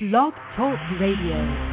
Blog Talk Radio.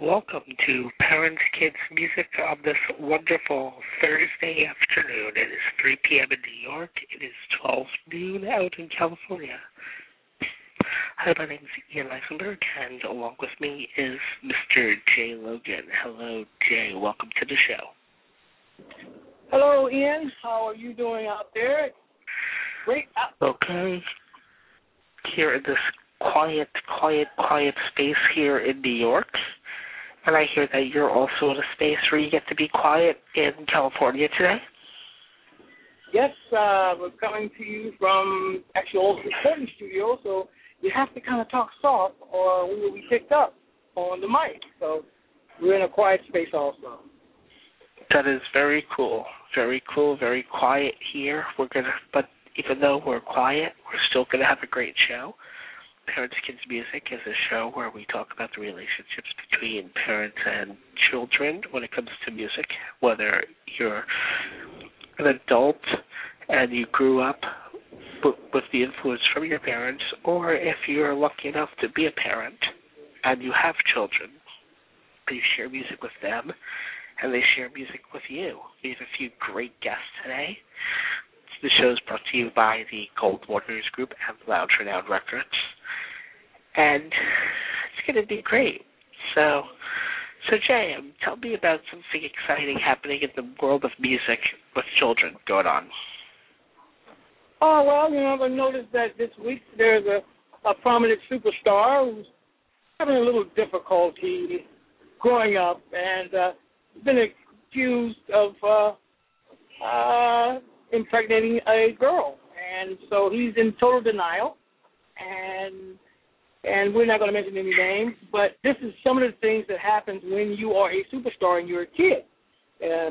Welcome to Parents Kids Music on this wonderful Thursday afternoon. It is 3 p.m. in New York. It is 12 noon out in California. Hi, my name is Ian Eisenberg, and along with me is Mr. Jay Logan. Hello, Jay. Welcome to the show. Hello, Ian. How are you doing out there? Great. Okay. Here in this quiet space here in New York. And I hear that you're also in a space where you get to be quiet in California today. Yes, we're coming to you from actual recording studio, so you have to kind of talk soft or we will be picked up on the mic. So we're in a quiet space also. That is very cool. Very cool, very quiet here. But even though we're quiet, we're still going to have a great show. Parents Kids Music is a show where we talk about the relationships between parents and children when it comes to music, whether you're an adult and you grew up with the influence from your parents, or if you're lucky enough to be a parent and you have children, you share music with them and they share music with you. We have a few great guests today. The show is brought to you by the Gold Waters Group and Lounge Renown Records. And it's going to be great. So Jay, tell me about something exciting happening in the world of music with children going on. Oh, well, you know, I've noticed that this week there's a prominent superstar who's having a little difficulty growing up and been accused of impregnating a girl. And so he's in total denial. And we're not going to mention any names, but this is some of the things that happens when you are a superstar and you're a kid.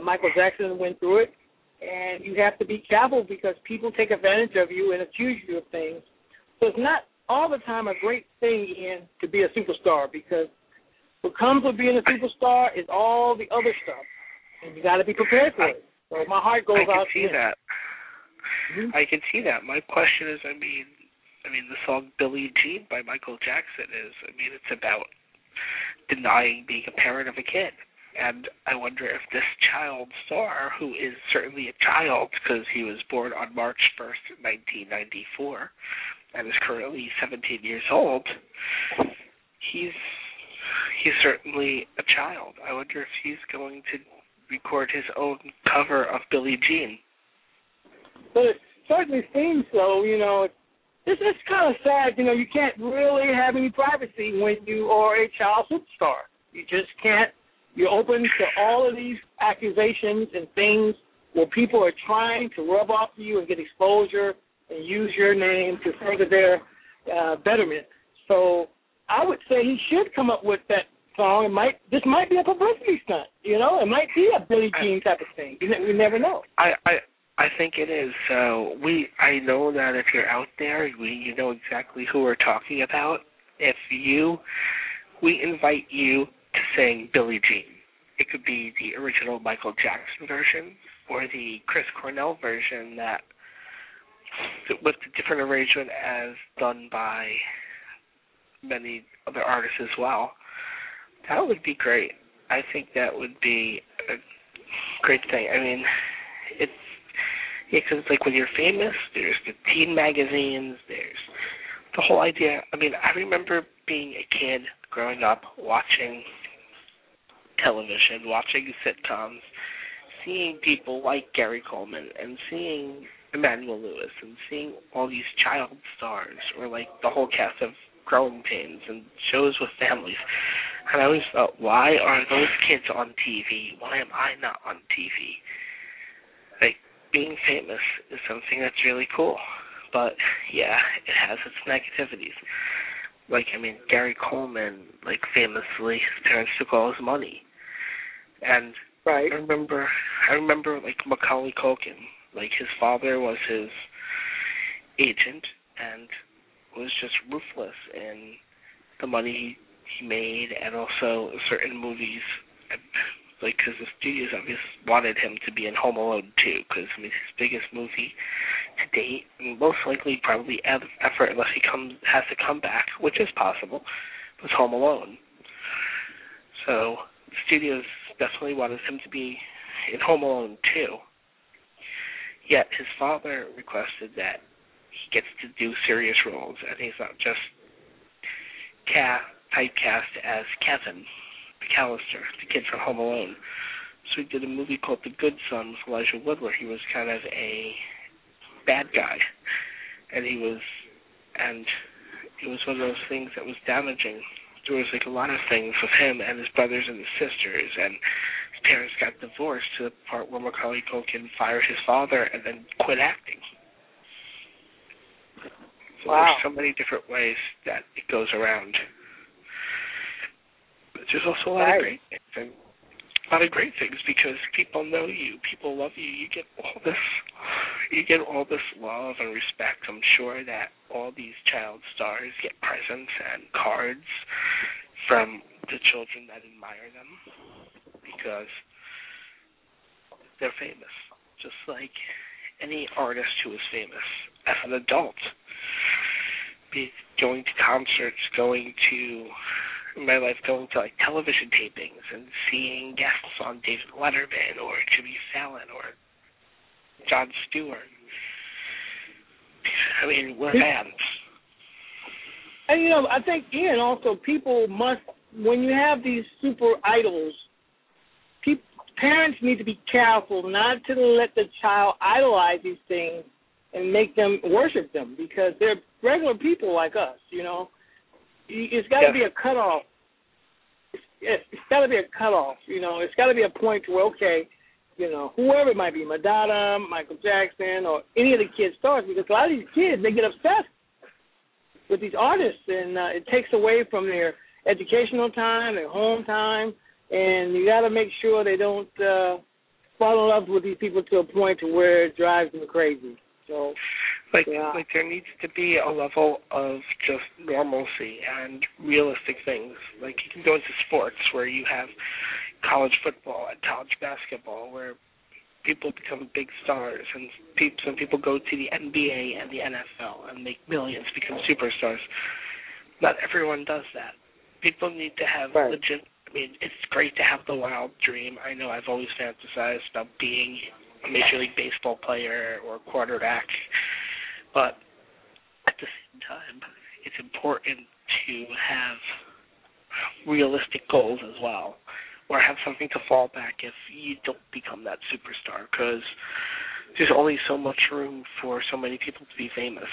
Michael Jackson went through it, and you have to be careful because people take advantage of you and accuse you of things. So it's not all the time a great thing, Ian, to be a superstar, because what comes with being a superstar is all the other stuff, and you got to be prepared for it. So my heart goes out to you. I can see that. My question is, I mean, the song Billie Jean by Michael Jackson is, it's about denying being a parent of a kid. And I wonder if this child star, who is certainly a child because he was born on March 1st, 1994, and is currently 17 years old, he's certainly a child. I wonder if he's going to record his own cover of Billie Jean. But it certainly seems so, you know. It's kind of sad, you know, you can't really have any privacy when you are a child superstar. You just can't. You're open to all of these accusations and things where people are trying to rub off you and get exposure and use your name to further their betterment. So I would say he should come up with that song. This might be a publicity stunt, you know. It might be a Billie Jean type of thing. You never know. I think it is. So I know that if you're out there, you know exactly who we're talking about. We invite you to sing Billie Jean. It could be the original Michael Jackson version or the Chris Cornell version that with a different arrangement as done by many other artists as well. That would be great. I think that would be a great thing. I mean, it's... Yeah, because it's like when you're famous, there's the teen magazines, there's the whole idea. I mean, I remember being a kid growing up, watching television, watching sitcoms, seeing people like Gary Coleman and seeing Emmanuel Lewis and seeing all these child stars or like the whole cast of Growing Pains and shows with families. And I always thought, why are those kids on TV? Why am I not on TV? Being famous is something that's really cool. But, yeah, it has its negativities. Like, I mean, Gary Coleman, like, famously, his parents took all his money. And right. I remember, like, Macaulay Culkin. Like, his father was his agent and was just ruthless in the money he made, and also certain movies, like, because the studios obviously wanted him to be in Home Alone 2, because, I mean, his biggest movie to date, and most likely probably ever, unless he has to come back, which is possible, was Home Alone. So the studios definitely wanted him to be in Home Alone 2, yet his father requested that he gets to do serious roles, and he's not just typecast as Kevin McAllister, the kid from Home Alone. So he did a movie called The Good Son with Elijah Wood, where he was kind of a bad guy, and it was one of those things that was damaging. There was like a lot of things with him and his brothers and his sisters, and his parents got divorced to the part where Macaulay Culkin fired his father and then quit acting. So wow. There's so many different ways that it goes around. But there's also a lot of great things because people know you, people love you. You get all this love and respect. I'm sure that all these child stars get presents and cards from the children that admire them because they're famous. Just like any artist who is famous as an adult. Be going to concerts, going to like television tapings and seeing guests on David Letterman or Jimmy Fallon or John Stewart. I mean, we're fans. And, you know, I think, Ian, also people must, when you have these super idols, parents need to be careful not to let the child idolize these things and make them worship them because they're regular people like us, you know. It's got to be a cutoff. It's got to be a cutoff, you know. It's got to be a point where, okay, you know, whoever it might be, Madonna, Michael Jackson, or any of the kids' stars, because a lot of these kids, they get obsessed with these artists, and it takes away from their educational time, their home time, and you got to make sure they don't fall in love with these people to a point to where it drives them crazy. So, like there needs to be a level of just normalcy and realistic things. Like you can go into sports where you have college football and college basketball where people become big stars and some people go to the NBA and the NFL and make millions, become superstars. Not everyone does that. People need to have legit. I mean, it's great to have the wild dream. I know I've always fantasized about being a Major League Baseball player or quarterback, but at the same time, it's important to have realistic goals as well, or have something to fall back if you don't become that superstar, because there's only so much room for so many people to be famous.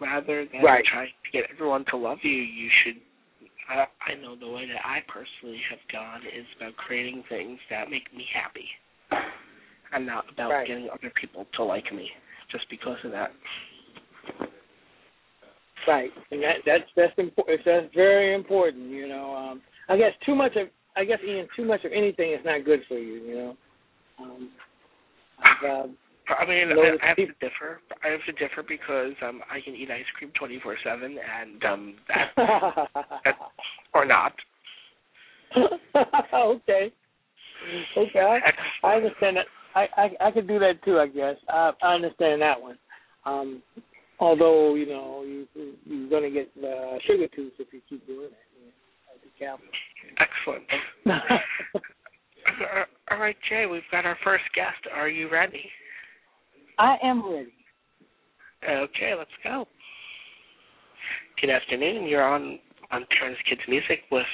Rather than trying to get everyone to love you, you should. I know the way that I personally have gone is about creating things that make me happy. I'm not about getting other people to like me just because of that. Right, and that's important. That's very important, you know. I guess too much of anything is not good for you, you know. I have to differ because I can eat ice cream 24/7, and or not. Okay, I understand that. I could do that too, I guess. I understand that one. Although, you know, you're going to get sugar tooths if you keep doing that. You know, be careful. Excellent. All right, Jay, we've got our first guest. Are you ready? I am ready. Okay, let's go. Good afternoon. You're on Parents Kids Music with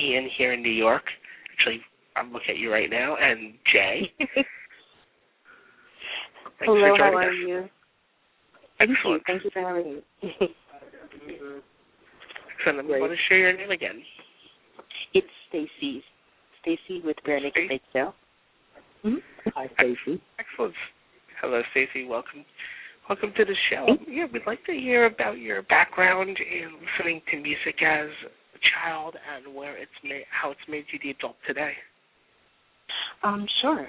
Ian here in New York. Actually, I'm looking at you right now, and Jay. Hello, how are you? Excellent. Thank you for having me. Excellent. I want to share your name again. It's Stacy. Stacy with Bare Naked Bake Sale. Hi, Stacy. Excellent. Hello, Stacy. Welcome. Welcome to the show. Yeah, we'd like to hear about your background in listening to music as a child and how it's made you the adult today. Sure.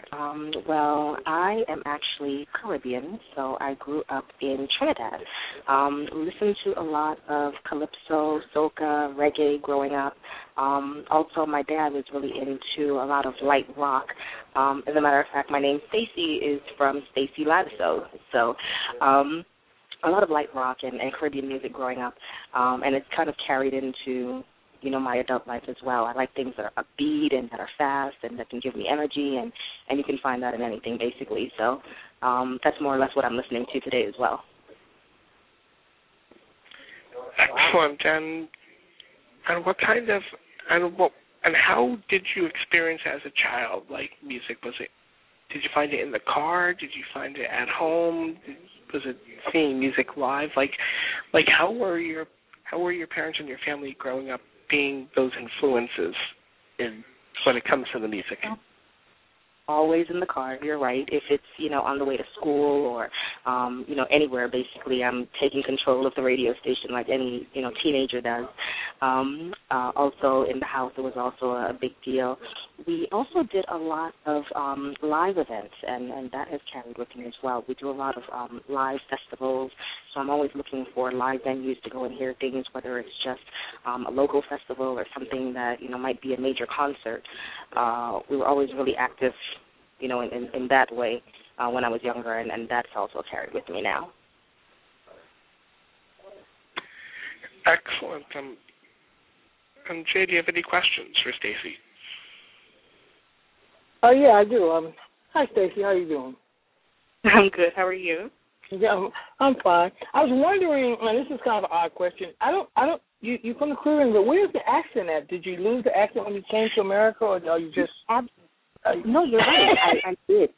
Well, I am actually Caribbean, so I grew up in Trinidad. Listened to a lot of calypso, soca, reggae growing up. Also, my dad was really into a lot of light rock. As a matter of fact, my name Stacy is from Stacy Ladso. So a lot of light rock and Caribbean music growing up, and it's kind of carried into my adult life as well. I like things that are upbeat and that are fast and that can give me energy, and you can find that in anything, basically. So that's more or less what I'm listening to today as well. Excellent. And how did you experience as a child, like, music? Did you find it in the car? Did you find it at home? Was it seeing music live? Like how were your parents and your family growing up, being those influences when it comes to the music? Always in the car, you're right. If it's, on the way to school or, anywhere, basically, I'm taking control of the radio station like any, teenager does. Also in the house, it was also a big deal. We also did a lot of live events, and that has carried with me as well. We do a lot of live festivals, so I'm always looking for live venues to go and hear things, whether it's just a local festival or something that, might be a major concert. We were always really active, in that way when I was younger, and that's also carried with me now. Excellent. And Jay, do you have any questions for Stacy? Oh, yeah, I do. Hi, Stacy. How are you doing? I'm good. How are you? Yeah, I'm fine. I was wondering, and this is kind of an odd question. You're from the Caribbean, but where's the accent at? Did you lose the accent when you came to America, or are you just... No, you're right. I did.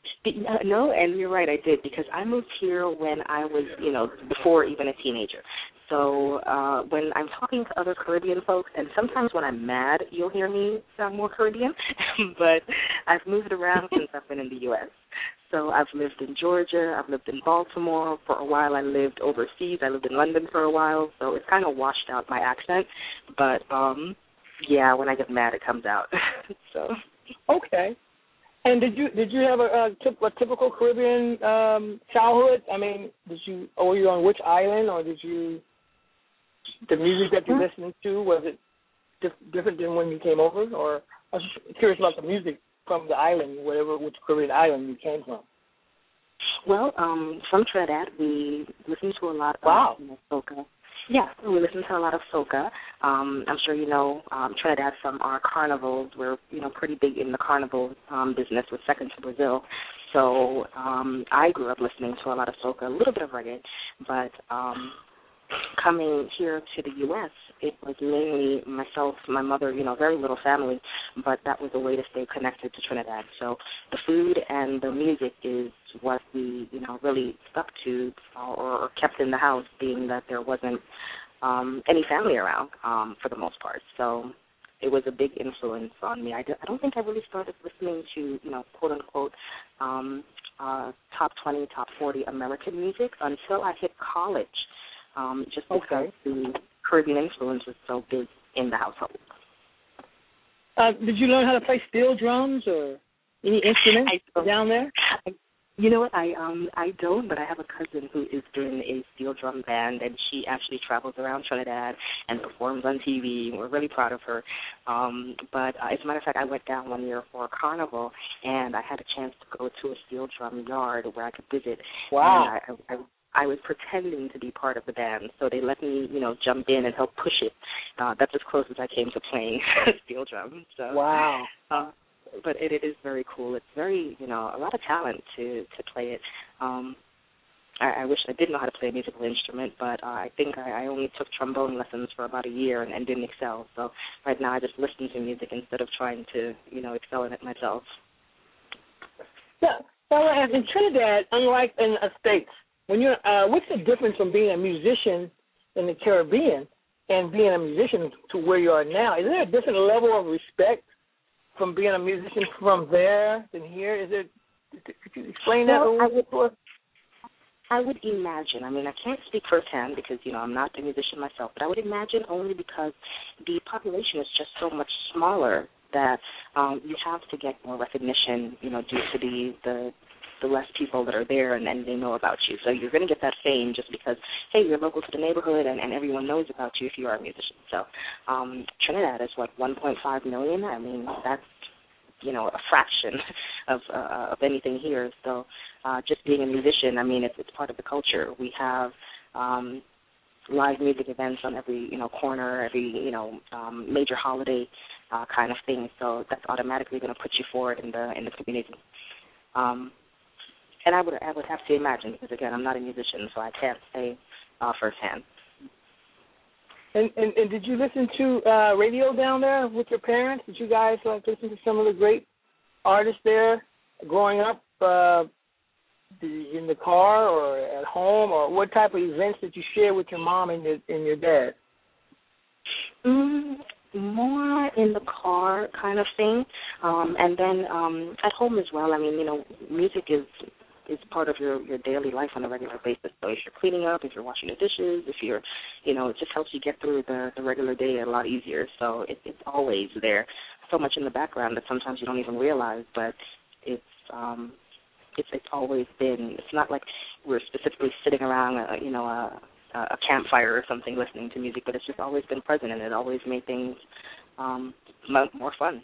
No, and you're right, I did, because I moved here when I was, before even a teenager. So when I'm talking to other Caribbean folks, and sometimes when I'm mad, you'll hear me sound more Caribbean, but I've moved around since I've been in the U.S. So I've lived in Georgia, I've lived in Baltimore for a while, I lived overseas, I lived in London for a while, so it's kind of washed out my accent, but yeah, when I get mad, it comes out. So. Okay. And did you have a typical Caribbean childhood? I mean, were you on which island, or did you... The music that you listened to, was it different than when you came over? Or I was just curious about the music from the island, which Caribbean island you came from. Well, from Trinidad, we listened to a lot of soca. Yeah, we listen to a lot of soca. I'm sure Trinidad from our carnivals. We're pretty big in the carnival business, with second to Brazil. So I grew up listening to a lot of soca, a little bit of reggae, but... coming here to the U.S., it was mainly myself, my mother, very little family, but that was a way to stay connected to Trinidad. So the food and the music is what we, really stuck to or kept in the house, being that there wasn't any family around for the most part. So it was a big influence on me. I don't think I really started listening to, quote unquote, top 20, top 40 American music until I hit college. Just because the Caribbean influence was so big in the household. Did you learn how to play steel drums or any instruments down there? I don't, but I have a cousin who is doing a steel drum band, and she actually travels around Trinidad and performs on TV. We're really proud of her. But as a matter of fact, I went down one year for a carnival, and I had a chance to go to a steel drum yard where I could visit. Wow. And I was pretending to be part of the band, so they let me, jump in and help push it. That's as close as I came to playing steel drum. So, wow. But it is very cool. It's very, a lot of talent to play it. I wish I did know how to play a musical instrument, but I think I only took trombone lessons for about a year and didn't excel. So right now I just listen to music instead of trying to, excel in it myself. Yeah. Well, in Trinidad, unlike in the States, what's the difference from being a musician in the Caribbean and being a musician to where you are now? Is there a different level of respect from being a musician from there than here? Could you explain that? I would imagine, I mean, I can't speak firsthand because, you know, I'm not a musician myself, but I would imagine only because the population is just so much smaller that you have to get more recognition, you know, due to the less people that are there and they know about you. So you're going to get that fame just because, hey, you're local to the neighborhood and everyone knows about you if you are a musician. So Trinidad is, what, 1.5 million? I mean, that's, you know, a fraction of anything here. So just being a musician, I mean, it's part of the culture. We have live music events on every, you know, corner, every, you know, major holiday kind of thing. So that's automatically going to put you forward in the community. And I would have to imagine, because, again, I'm not a musician, so I can't say firsthand. And did you listen to radio down there with your parents? Did you guys like listen to some of the great artists there growing up in the car or at home? Or what type of events did you share with your mom and your dad? More in the car kind of thing. And then at home as well. I mean, you know, music is part of your daily life on a regular basis. So if you're cleaning up, if you're washing the dishes, if you're, you know, it just helps you get through the regular day a lot easier. So it's always there, so much in the background that sometimes you don't even realize, but it's always been. It's not like we're specifically sitting around, a campfire or something listening to music, but it's just always been present, and it always made things more fun.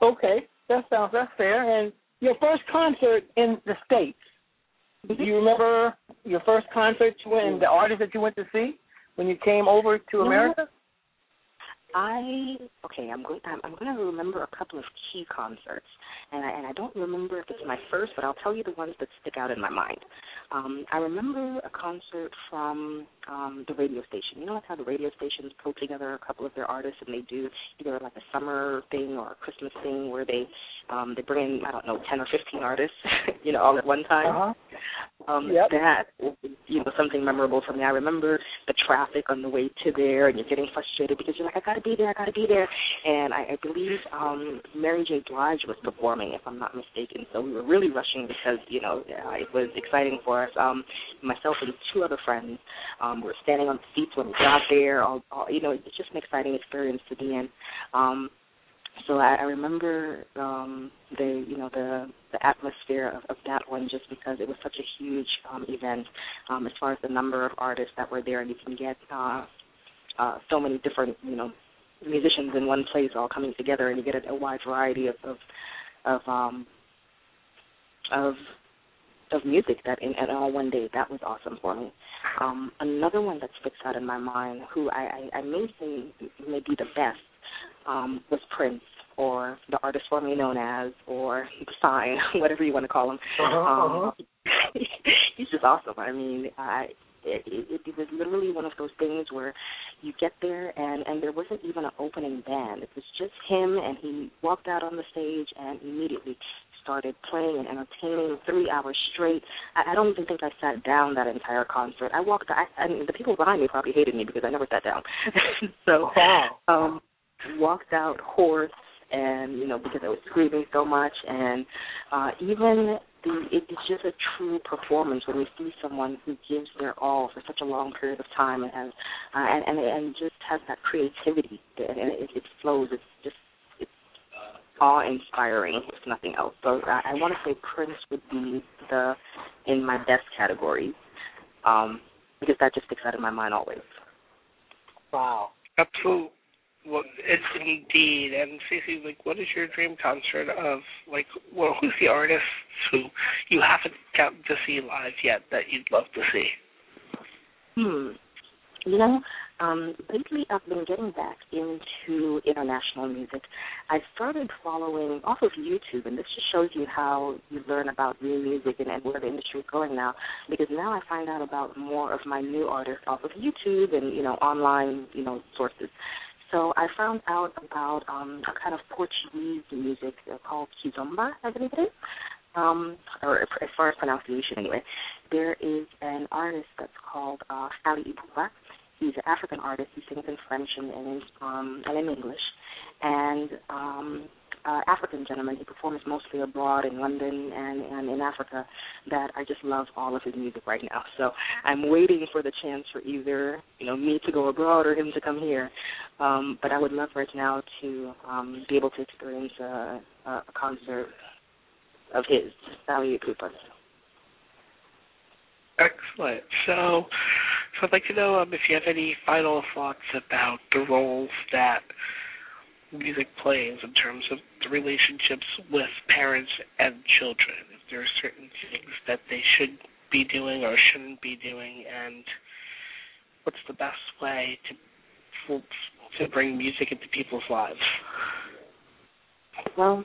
Okay, that's fair, and your first concert in the States. Do you remember your first concert and the artist that you went to see when you came over to America? I'm going to remember a couple of key concerts, and I don't remember if it's my first, but I'll tell you the ones that stick out in my mind. I remember a concert from the radio station. You know, that's how the radio stations pull together a couple of their artists, and they do either like a summer thing or a Christmas thing where they bring in, 10 or 15 artists, you know, all at one time. Uh-huh. That was, something memorable for me. I remember the traffic on the way to there, and you're getting frustrated because you're like, I got to be there. And I believe Mary J Blige was performing, if I'm not mistaken. So we were really rushing because, you know, it was exciting for us. Myself and two other friends were standing on the seats when we got there. It's just an exciting experience to be in. So I remember the atmosphere of that one just because it was such a huge event as far as the number of artists that were there. And you can get so many different, musicians in one place all coming together, and you get a wide variety of music that in all one day. That was awesome for me. Another one that sticks out in my mind, who I may say may be the best, was Prince, or the artist formerly known as, or the Sign, whatever you want to call him. He's just awesome. I mean, It was literally one of those things where you get there and there wasn't even an opening band. It was just him, and he walked out on the stage and immediately started playing and entertaining 3 hours straight. I don't even think I sat down that entire concert. I walked. I mean, the people behind me probably hated me because I never sat down. So walked out hoarse, and because I was screaming so much, and even. It's just a true performance when you see someone who gives their all for such a long period of time and has and just has that creativity, and it flows. It's just awe-inspiring, if nothing else. So I want to say Prince would be in my best category because that just sticks out in my mind always. Wow. Absolutely. Well, it's indeed. And Cece, what is your dream concert of, who's the artist who you haven't gotten to see live yet that you'd love to see? Lately I've been getting back into international music. I started following off of YouTube, and this just shows you how you learn about new music and where the industry is going now, because now I find out about more of my new artists off of YouTube and, online, sources. So I found out about a kind of Portuguese music called Kizomba, I believe it is, or as far as pronunciation anyway. There is an artist that's called Ali Ipubak. He's an African artist. He sings in French and in English. And African gentleman. He performs mostly abroad in London and in Africa, that I just love all of his music right now. So I'm waiting for the chance for either, you know, me to go abroad or him to come here. But I would love right now to be able to experience a concert of his, Ali Ipubak. Excellent. So I'd like to know if you have any final thoughts about the roles that music plays in terms of the relationships with parents and children. If there are certain things that they should be doing or shouldn't be doing, and what's the best way to bring music into people's lives? Well,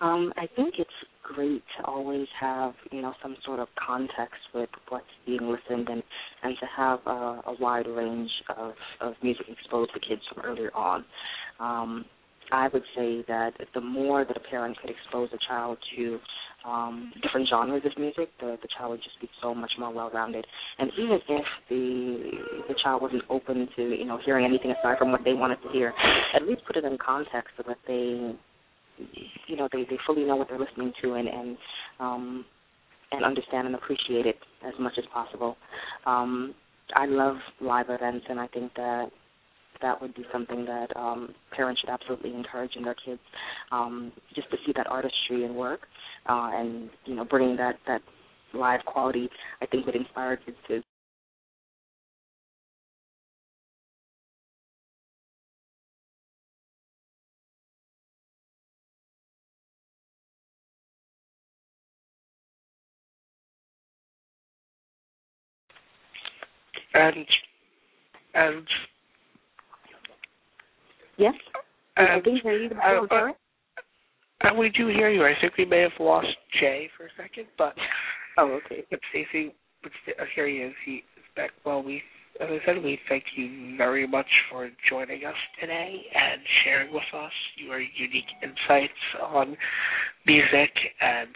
I think it's great to always have, you know, some sort of context with what's being listened and to have a wide range of music exposed to kids from earlier on. I would say that the more that a parent could expose a child to different genres of music, the child would just be so much more well-rounded. And even if the child wasn't open to, you know, hearing anything aside from what they wanted to hear, at least put it in context so that they fully know what they're listening to and understand and appreciate it as much as possible. I love live events, and I think that would be something that parents should absolutely encourage in their kids, just to see that artistry and work, and, you know, bringing that live quality, I think, would inspire kids to. And yes, I can hear you. And we do hear you. I think we may have lost Jay for a second, but okay. But Stacey, here he is. He is back. Well, as I said, we thank you very much for joining us today and sharing with us your unique insights on music and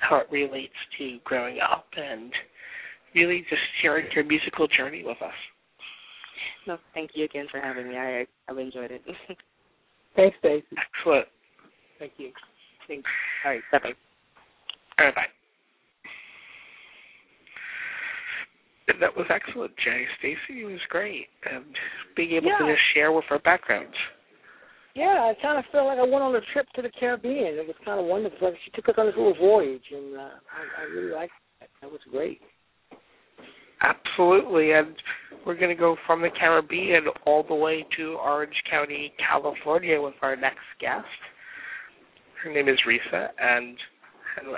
how it relates to growing up and. Really just sharing your musical journey with us. No, thank you again for having me. I've enjoyed it. Thanks, Stacey. Excellent. Thank you. Thanks. All right, bye-bye. All right, bye. And that was excellent, Jay. Stacey was great. And being able to just share with our backgrounds. Yeah, I kind of felt like I went on a trip to the Caribbean. It was kind of wonderful. She took us on this little voyage, and I really liked that. That was great. Absolutely, and we're going to go from the Caribbean all the way to Orange County, California with our next guest. Her name is Risa, and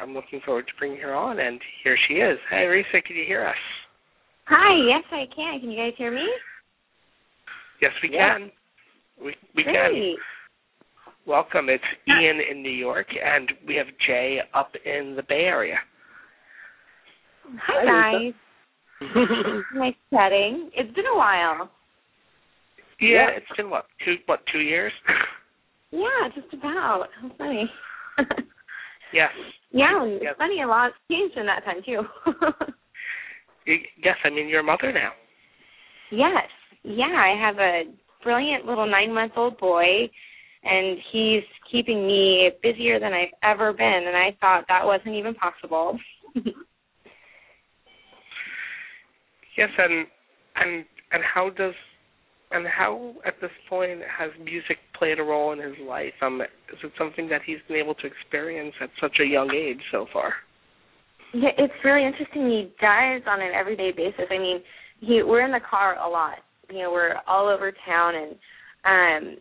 I'm looking forward to bringing her on, and here she is. Hey, Risa, can you hear us? Hi, yes, I can. Can you guys hear me? Yes, we can. We can. Welcome. It's Ian in New York, and we have Jay up in the Bay Area. Hi, guys. Nice chatting. It's been a while. Yeah, it's been two years? Yeah, just about. How funny. Yes. Yeah, it's funny. A lot's changed in that time too. Yes, I mean, you're a mother now. Yes. Yeah, I have a brilliant little 9-month-old boy, and he's keeping me busier than I've ever been, and I thought that wasn't even possible. Yes, and how at this point has music played a role in his life? Is it something that he's been able to experience at such a young age so far? Yeah, it's really interesting. He dives on an everyday basis. I mean, we're in the car a lot. You know, we're all over town, and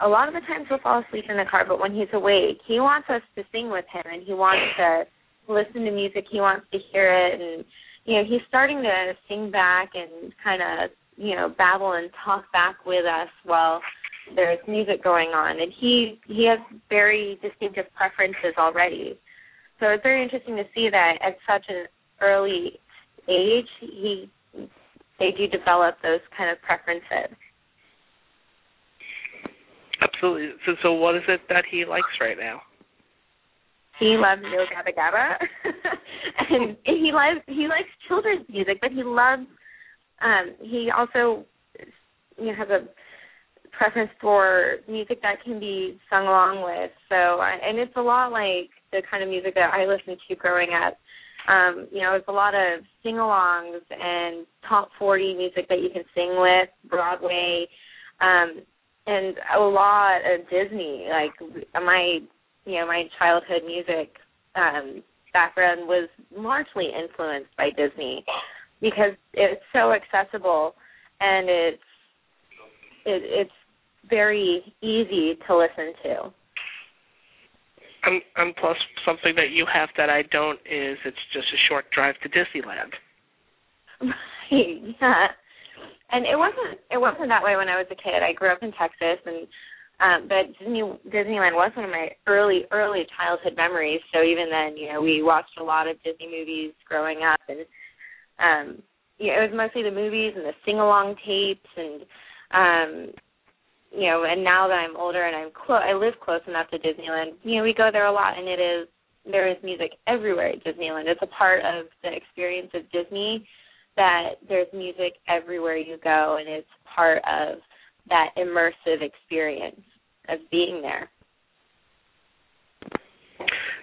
a lot of the times we'll fall asleep in the car. But when he's awake, he wants us to sing with him, and he wants to listen to music. He wants to hear it, and. You know, he's starting to sing back and kind of, you know, babble and talk back with us while there's music going on. And he has very distinctive preferences already. So it's very interesting to see that at such an early age, they do develop those kind of preferences. Absolutely. So what is it that he likes right now? He loves No Gabba Gabba, and he likes children's music, but he also, you know, has a preference for music that can be sung along with. And it's a lot like the kind of music that I listened to growing up. You know, it's a lot of sing-alongs and top 40 music that you can sing with, Broadway, and a lot of Disney. Like my childhood music background was largely influenced by Disney because it's so accessible and it's very easy to listen to. And plus, something that you have that I don't is it's just a short drive to Disneyland. Right, yeah. And it wasn't that way when I was a kid. I grew up in Texas, and but Disneyland was one of my early childhood memories. So even then, you know, we watched a lot of Disney movies growing up, and it was mostly the movies and the sing-along tapes and. You know, and now that I'm older and I live close enough to Disneyland, you know, we go there a lot, and there is music everywhere at Disneyland. It's a part of the experience of Disney that there's music everywhere you go, and it's part of that immersive experience of being there.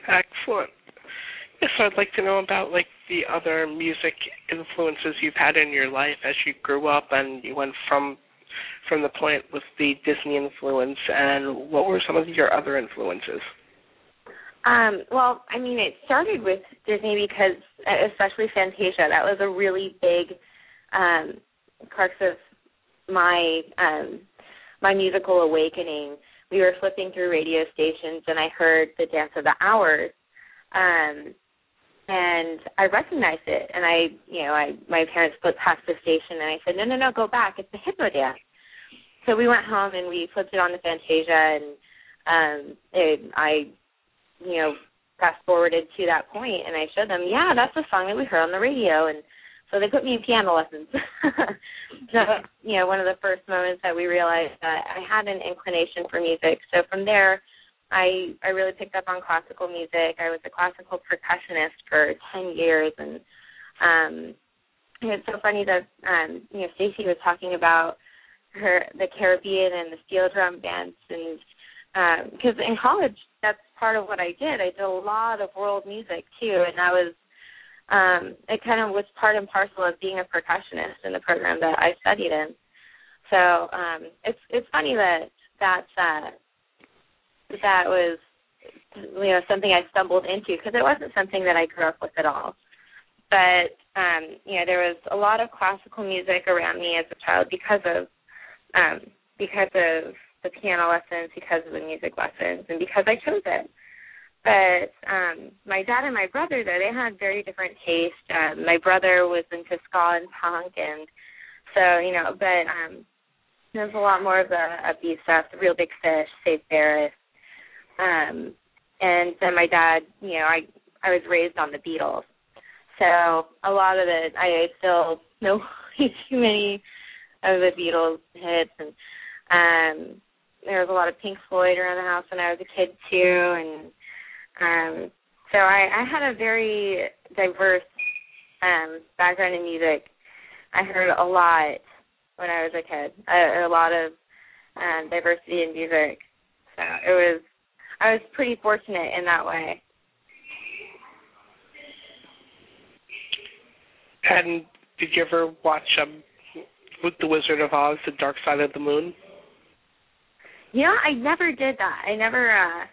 Excellent. Yes, I'd like to know about, like, the other music influences you've had in your life as you grew up and you went from the point with the Disney influence, and what were some of your other influences? Well, I mean, it started with Disney because, especially Fantasia, that was a really big crux of my musical awakening. We were flipping through radio stations, and I heard the Dance of the Hours, and I recognized it. And my parents flipped past the station, and I said, no, go back. It's the Hippo Dance. So we went home and we flipped it on to Fantasia, and I fast forwarded to that point, and I showed them, yeah, that's the song that we heard on the radio, and so they put me in piano lessons. So, you know, one of the first moments that we realized that I had an inclination for music. So from there, I really picked up on classical music. I was a classical percussionist for 10 years, and it's so funny that Stacey was talking about the Caribbean and the steel drum bands, and because in college that's part of what I did. I did a lot of world music too, and that was it kind of was part and parcel of being a percussionist in the program that I studied in. So it's funny that was, you know, something I stumbled into because it wasn't something that I grew up with at all. But there was a lot of classical music around me as a child because of the piano lessons, because of the music lessons, and because I chose it. But my dad and my brother, though, they had very different tastes. My brother was into ska and punk, and so, you know, but there was a lot more of the upbeat stuff, the Real Big Phish, Save Ferris. And then my dad, you know, I was raised on the Beatles. So a lot of it, I still know too many of the Beatles hits, and there was a lot of Pink Floyd around the house when I was a kid too, and so I had a very diverse background in music. I heard a lot when I was a kid, a lot of diversity in music. So I was pretty fortunate in that way. And did you ever watch with The Wizard of Oz, The Dark Side of the Moon? Yeah, I never did that. I never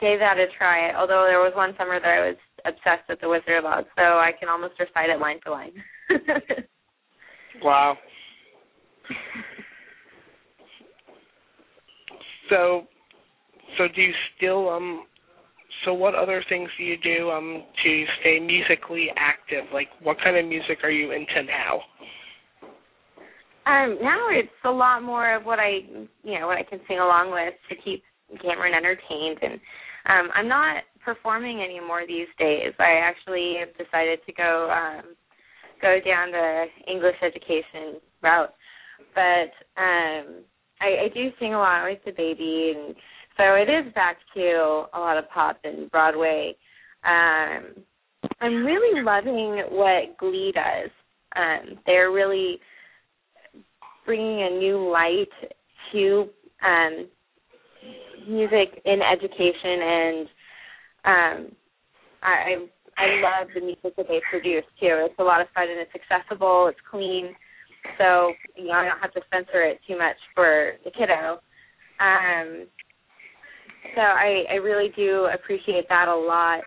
gave that a try, although there was one summer that I was obsessed with The Wizard of Oz, so I can almost recite it line for line. Wow. So do you still so what other things do you do to stay musically active? Like, what kind of music are you into now? Now it's a lot more of what I can sing along with to keep Cameron entertained. And I'm not performing anymore these days. I actually have decided to go down the English education route. But I do sing a lot with the baby, and so it is back to a lot of pop and Broadway. I'm really loving what Glee does. They're really bringing a new light to music in education, and I love the music that they produce too. It's a lot of fun and it's accessible, it's clean, so you know I don't have to censor it too much for the kiddo. So I really do appreciate that a lot.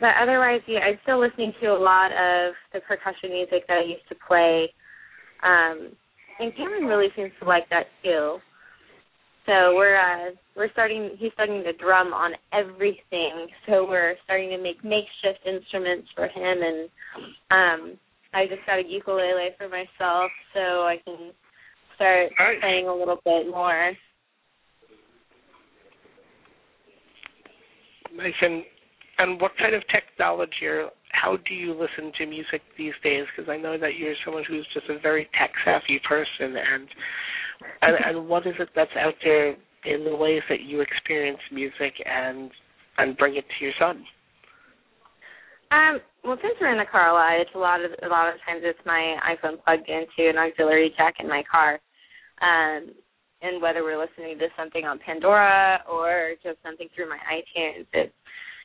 But otherwise, yeah, I'm still listening to a lot of the percussion music that I used to play. And Cameron really seems to like that too. So he's starting to drum on everything. So we're starting to make makeshift instruments for him, and I just got a ukulele for myself so I can start playing a little bit more. Nice. And what kind of technology or how do you listen to music these days? Because I know that you're someone who's just a very tech-savvy person. And what is it that's out there in the ways that you experience music and bring it to your son? Well, since we're in the car a lot, it's a lot of times it's my iPhone plugged into an auxiliary jack in my car. And whether we're listening to something on Pandora or just something through my iTunes, it's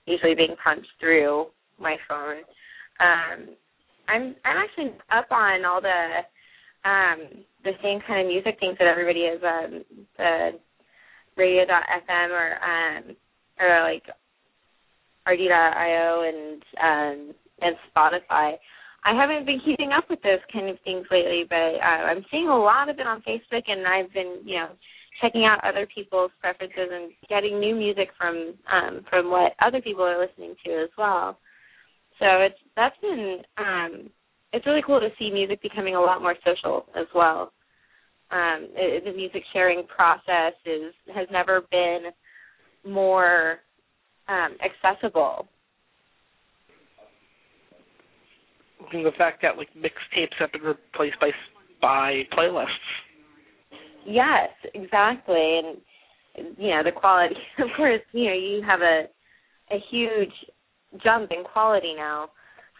usually being punched through my phone. I'm actually up on all the same kind of music things that everybody is, the radio.fm or like RD.io and Spotify. I haven't been keeping up with those kind of things lately, but I'm seeing a lot of it on Facebook, and I've been, you know, checking out other people's preferences and getting new music from what other people are listening to as well. So it's really cool to see music becoming a lot more social as well. The music sharing process has never been more accessible. And the fact that like mixtapes have been replaced by playlists. Yes, exactly, and you know the quality. Of course, you know you have a huge jump in quality now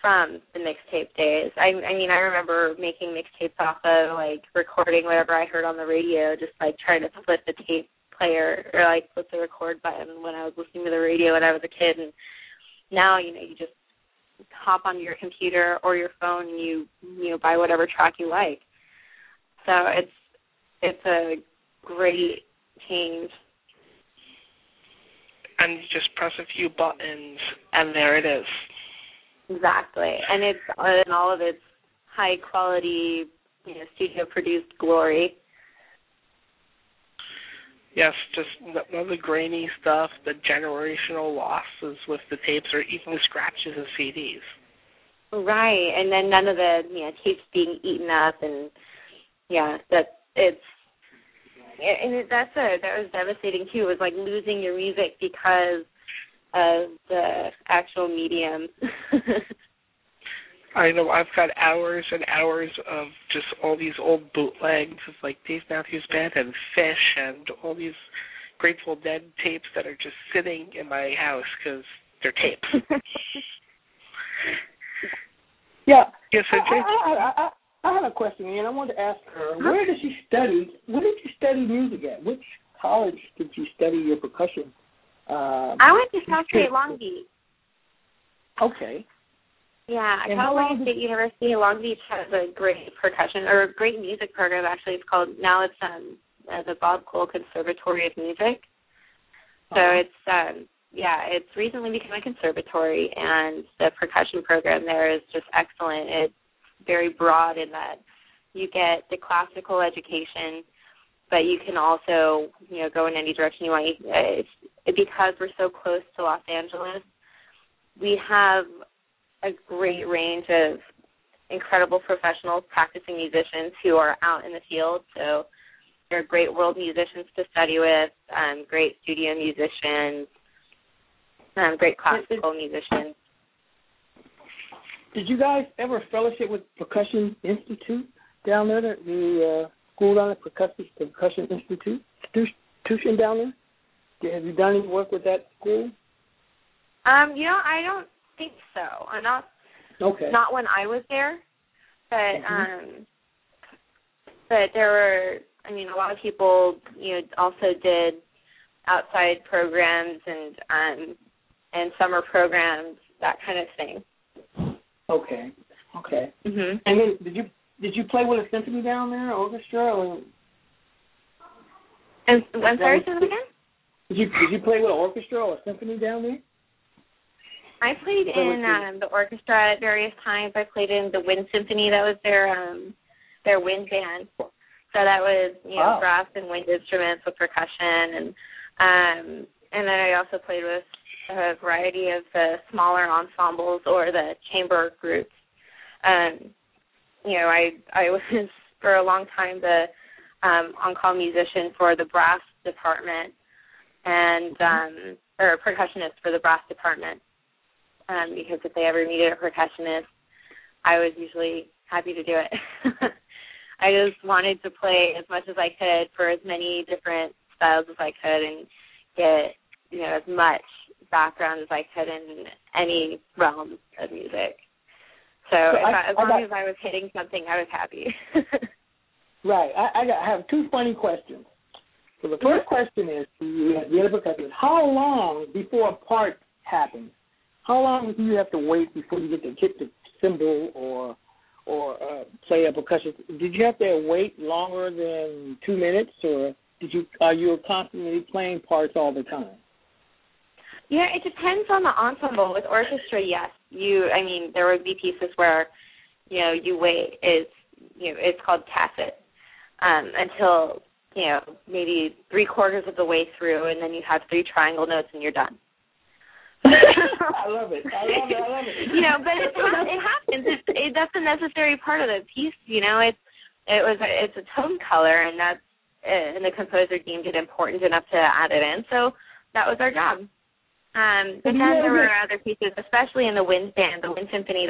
from the mixtape days. I mean, I remember making mixtapes off of like recording whatever I heard on the radio, just like trying to flip the tape player or like flip the record button when I was listening to the radio when I was a kid. And now you know you just hop onto your computer or your phone and you buy whatever track you like. So it's a great change. And you just press a few buttons, and there it is. Exactly. And it's in all of its high-quality, you know, studio-produced glory. Yes, just none of the grainy stuff, the generational losses with the tapes, or even the scratches of CDs. Right, and then none of the, you know, tapes being eaten up, and, yeah, that was devastating too. It was like losing your music because of the actual medium. I know I've got hours and hours of just all these old bootlegs of like Dave Matthews Band and Phish and all these Grateful Dead tapes that are just sitting in my house because they're tapes. Yeah. Yes, I have a question, and I wanted to ask her, where did you study? Where did you study music at? Which college did you study your percussion? I went to Cal State Long Beach. Okay. Yeah, California State University in Long Beach has a great percussion or a great music program. Actually, it's called the Bob Cole Conservatory of Music. So it's recently become a conservatory, and the percussion program there is just excellent. It's very broad in that you get the classical education, but you can also, you know, go in any direction you want. Because we're so close to Los Angeles, we have a great range of incredible professionals, practicing musicians who are out in the field. So there are great world musicians to study with, great studio musicians, great classical musicians. Did you guys ever fellowship with Percussion Institute down there, the school down at Percussion Institution down there? Have you done any work with that school? You know, I don't think so. Not when I was there, but But there were, I mean, a lot of people, you know, also did outside programs and summer programs, that kind of thing. Okay, okay. Mm-hmm. And then did you play with a symphony down there, orchestra? Or... And I'm sorry, say that again? Did you play with an orchestra or a symphony down there? I played in the orchestra at various times. I played in the wind symphony. That was their wind band. So that was, you know, brass and wind instruments with percussion, and then I also played with a variety of the smaller ensembles or the chamber groups. You know, I was for a long time the on-call musician for the brass department and or a percussionist for the brass department, because if they ever needed a percussionist, I was usually happy to do it. I just wanted to play as much as I could for as many different styles as I could and get, you know, as much background as I could in any realm of music. So as long as I was hitting something, I was happy. Right. I have two funny questions. So the first question is, the other question is, how long before a part happens? How long do you have to wait before you get to hit the cymbal or play a percussion? Did you have to wait longer than 2 minutes, or are you constantly playing parts all the time? Yeah, it depends on the ensemble. With orchestra, yes, there would be pieces where, you know, you wait. It's called tacit until, you know, maybe 3/4 of the way through, and then you have 3 triangle notes and you're done. I love it. You know, but it happens. That's a necessary part of the piece. You know, it's a tone color, and the composer deemed it important enough to add it in. So that was our job. But then there were other pieces, especially in the wind band, the wind symphony,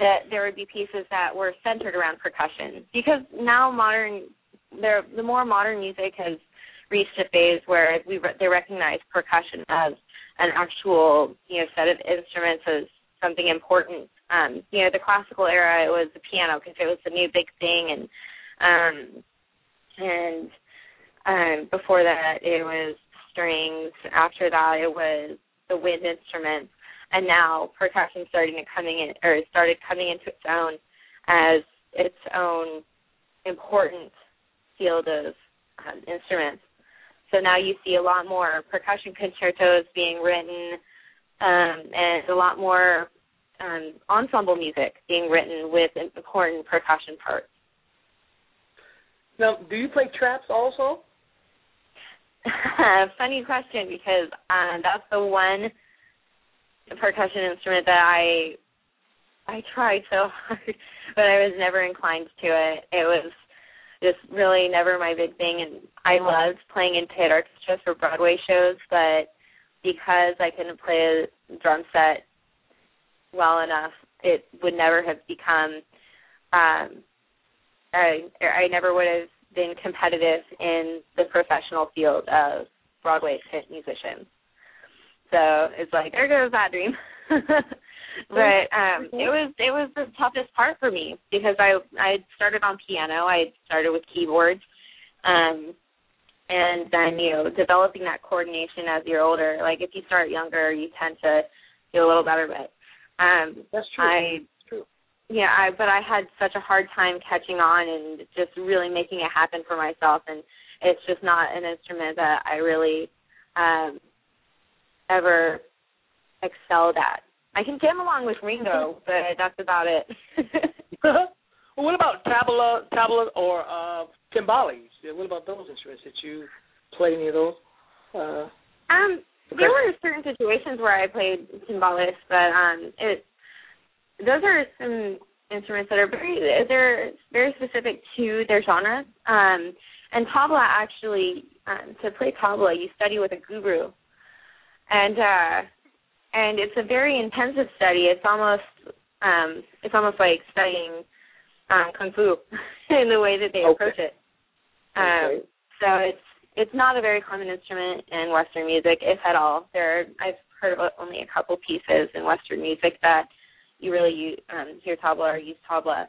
that there would be pieces that were centered around percussion, because now the more modern music has reached a phase where they recognize percussion as an actual, you know, set of instruments as something important. You know, the classical era, it was the piano because it was the new big thing, and before that it was strings. After that it was the wind instruments, and now percussion started coming into its own as its own important field of instruments. So now you see a lot more percussion concertos being written, and a lot more ensemble music being written with important percussion parts. Now, do you play traps also? Funny question, because that's the one percussion instrument that I tried so hard, but I was never inclined to it. It was just really never my big thing, and I loved playing in pit orchestras for Broadway shows, but because I couldn't play a drum set well enough, it would never have become, I never would have been competitive in the professional field of Broadway pit musicians. So it's like, there goes that dream. But it was the toughest part for me, because I started on piano, I started with keyboards, and then, you know, developing that coordination as you're older. Like if you start younger, you tend to do a little better. But that's true. But I had such a hard time catching on and just really making it happen for myself. And it's just not an instrument that I really ever excelled at. I can jam along with Ringo, but that's about it. Well, what about tabla, or timbales? What about those instruments? Did you play any of those? There were certain situations where I played timbales, but those are some instruments that are very specific to their genres. And tabla, actually, to play tabla, you study with a guru, and it's a very intensive study. It's almost like studying kung fu in the way that they approach it. So it's not a very common instrument in Western music, if at all. I've heard of only a couple pieces in Western music that you really hear tabla or use tabla.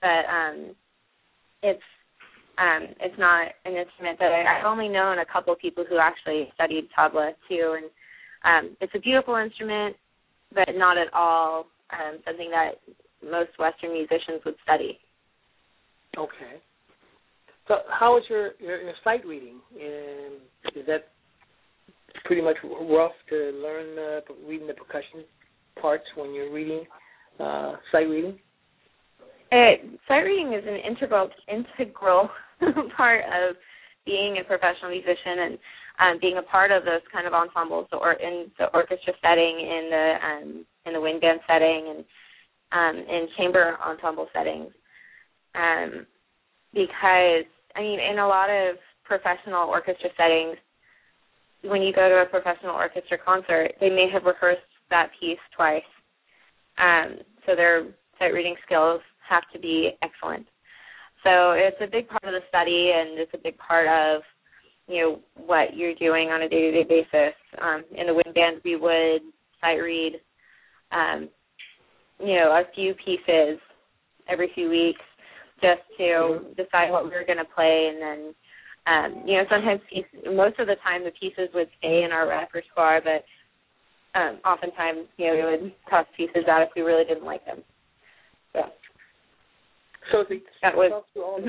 But it's not an instrument that I've only known a couple of people who actually studied tabla too, and it's a beautiful instrument, but not at all something that most Western musicians would study. Okay. So how is your sight reading? Is that pretty much rough to learn reading the percussion parts when you're reading sight reading? Sight reading is an integral part of being a professional musician and being a part of those kind of ensembles, or in the orchestra setting, in the wind band setting, and in chamber ensemble settings. Because, I mean, in a lot of professional orchestra settings, when you go to a professional orchestra concert, they may have rehearsed that piece twice. So their sight reading skills have to be excellent. So it's a big part of the study, and it's a big part of, you know, what you're doing on a day-to-day basis. In the wind band, we would sight read, a few pieces every few weeks, just to decide what we were going to play, and then, sometimes most of the time the pieces would stay in our repertoire, but oftentimes, we would toss pieces out if we really didn't like them. So that was what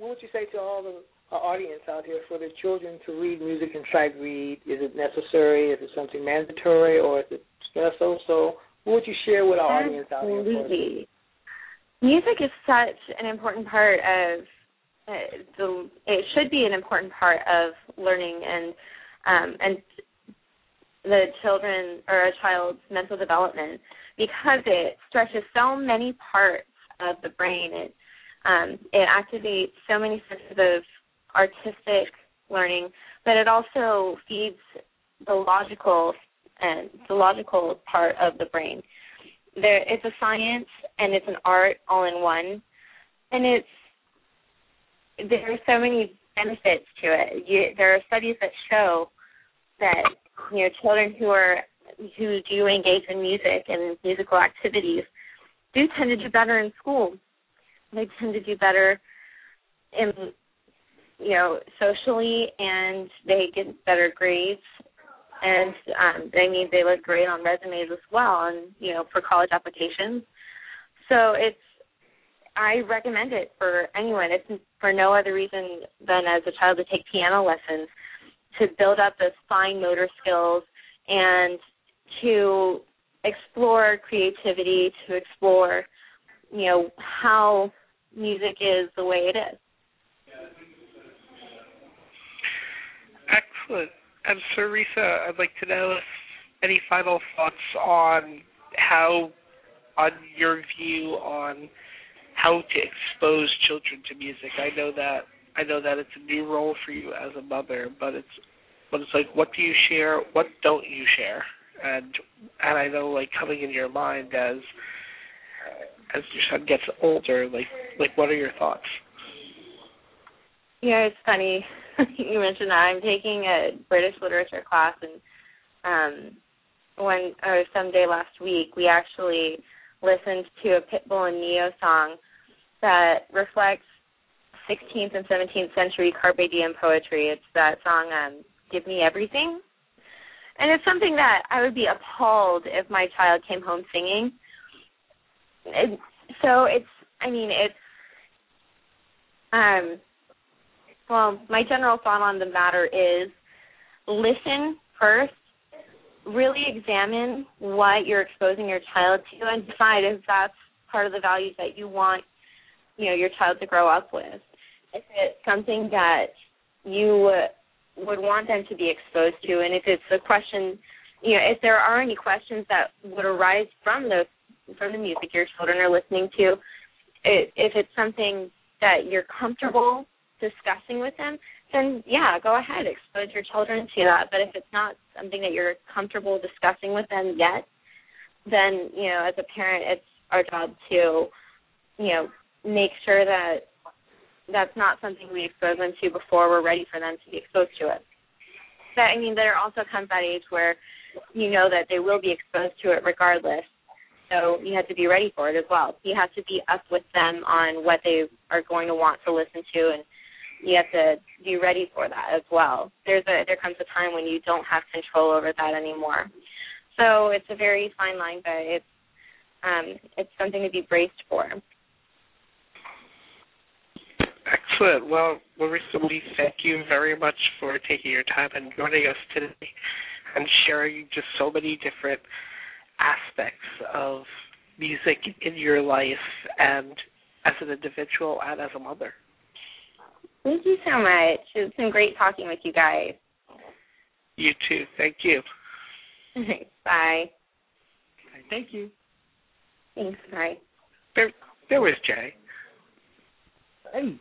would you say to all the audience out here for the children to read music and sight read? Is it necessary? Is it something mandatory, or is it special? So what would you share with our audience out here? Absolutely. Music is such an important part of it should be an important part of learning and the children or a child's mental development, because it stretches so many parts of the brain. It activates so many senses of artistic learning, but it also feeds the logical part of the brain. It's a science and it's an art all in one, and there are so many benefits to it. There are studies that show that children who do engage in music and musical activities do tend to do better in school. They tend to do better in socially, and they get better grades. And they look great on resumes as well, and for college applications. So I recommend it for anyone. It's for no other reason than as a child to take piano lessons, to build up those fine motor skills, and to explore creativity, to explore how music is the way it is. Excellent. And Sarisa, I'd like to know any final thoughts on your view on how to expose children to music. I know that it's a new role for you as a mother, but it's like, what do you share? What don't you share? And I know, like, coming in your mind as your son gets older, like what are your thoughts? Yeah, it's funny. You mentioned that. I'm taking a British literature class, and someday last week, we actually listened to a Pitbull and Neo song that reflects 16th and 17th century Carpe Diem poetry. It's that song, Give Me Everything. And it's something that I would be appalled if my child came home singing. And so well, my general thought on the matter is listen first, really examine what you're exposing your child to, and decide if that's part of the values that you want, your child to grow up with. If it's something that you would want them to be exposed to, and if it's a question, if there are any questions that would arise from the music your children are listening to, if it's something that you're comfortable discussing with them, then yeah, go ahead, expose your children to that. But if it's not something that you're comfortable discussing with them yet, then as a parent, it's our job to make sure that that's not something we expose them to before we're ready for them to be exposed to it. But there also comes that age where that they will be exposed to it regardless, So you have to be ready for it as well. You have to be up with them on what they are going to want to listen to, and you have to be ready for that as well. There comes a time when you don't have control over that anymore. So it's a very fine line, but it's something to be braced for. Excellent. Well, Larissa, we thank you very much for taking your time and joining us today and sharing just so many different aspects of music in your life and as an individual and as a mother. Thank you so much. It's been great talking with you guys. You too. Thank you. Bye. Thank you. Thanks. Bye. There was Jay. Hey.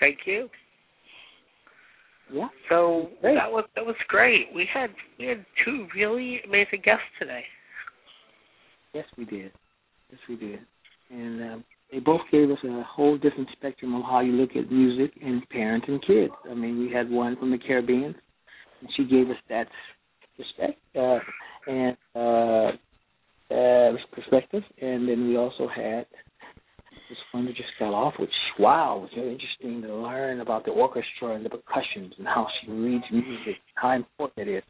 Thank you. Yeah. So great. that was great. We had two really amazing guests today. Yes, we did. And they both gave us a whole different spectrum of how you look at music and parents and kids. I mean, we had one from the Caribbean, and she gave us that perspective. And then we also had this one that just fell off, which, wow, was really interesting to learn about the orchestra and the percussions and how she reads music, how important it is.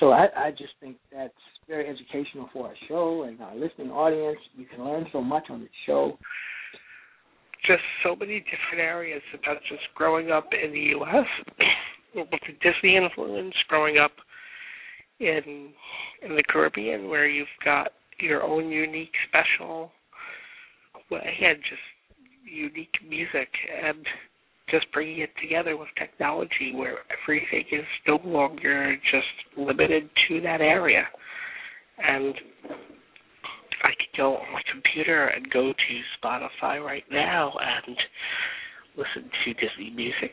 So I just think that's very educational for our show and our listening audience. You can learn so much on the show. Just so many different areas about just growing up in the U.S. with the Disney influence, growing up in the Caribbean where you've got your own unique, special way and just unique music, and just bringing it together with technology where everything is no longer just limited to that area. And I could go on my computer and go to Spotify right now and listen to Disney music,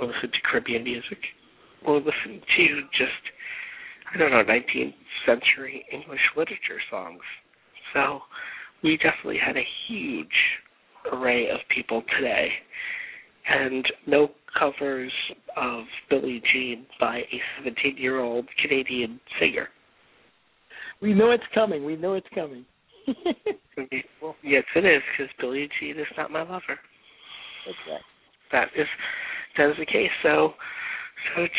or listen to Caribbean music, or listen to just, 19th century English literature songs. So we definitely had a huge array of people today. And no covers of Billie Jean by a 17-year-old Canadian singer. We know it's coming. Yes, it is, because Billie Jean is not my lover. Okay. That is the case. So,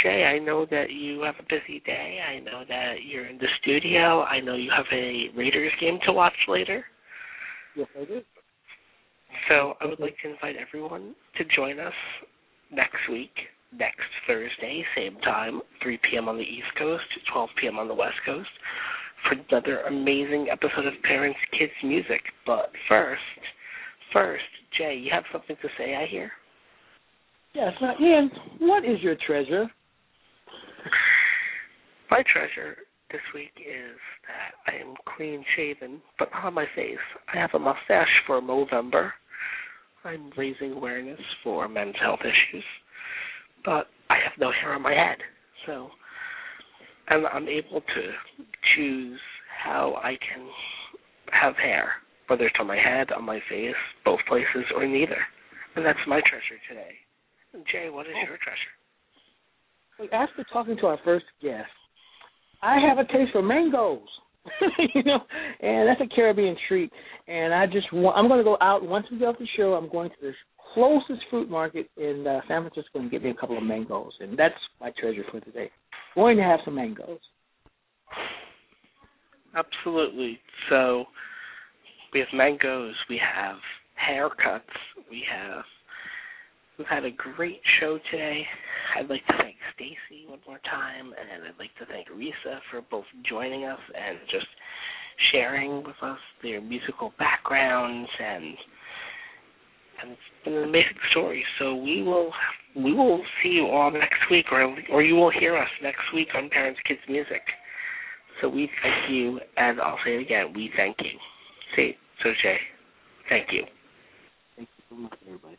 Jay, I know that you have a busy day. I know that you're in the studio. I know you have a Raiders game to watch later. Yes, I do. So I would like to invite everyone to join us next week, next Thursday, same time, 3 p.m. on the East Coast, 12 p.m. on the West Coast, for another amazing episode of Parents Kids Music. But first, Jay, you have something to say, I hear? Yes, Ian, what is your treasure? My treasure this week is that I am clean-shaven, but not on my face. I have a mustache for Movember. I'm raising awareness for men's health issues, but I have no hair on my head. So I'm able to choose how I can have hair, whether it's on my head, on my face, both places, or neither. And that's my treasure today. Jay, what is your treasure? After talking to our first guest, I have a taste for mangoes, and that's a Caribbean treat. And I'm going to go out once we get off the show. I'm going to this closest fruit market in San Francisco and get me a couple of mangoes, and that's my treasure for today. Going to have some mangoes. Absolutely. So we have mangoes. We have haircuts. We've had a great show today. I'd like to thank Stacy one more time, and I'd like to thank Risa for both joining us and just sharing with us their musical backgrounds, and it's been an amazing story. So we will see you all next week, or you will hear us next week on Parents Kids Music. So we thank you, and I'll say it again, we thank you. So Jay, thank you. Thank you so much, everybody.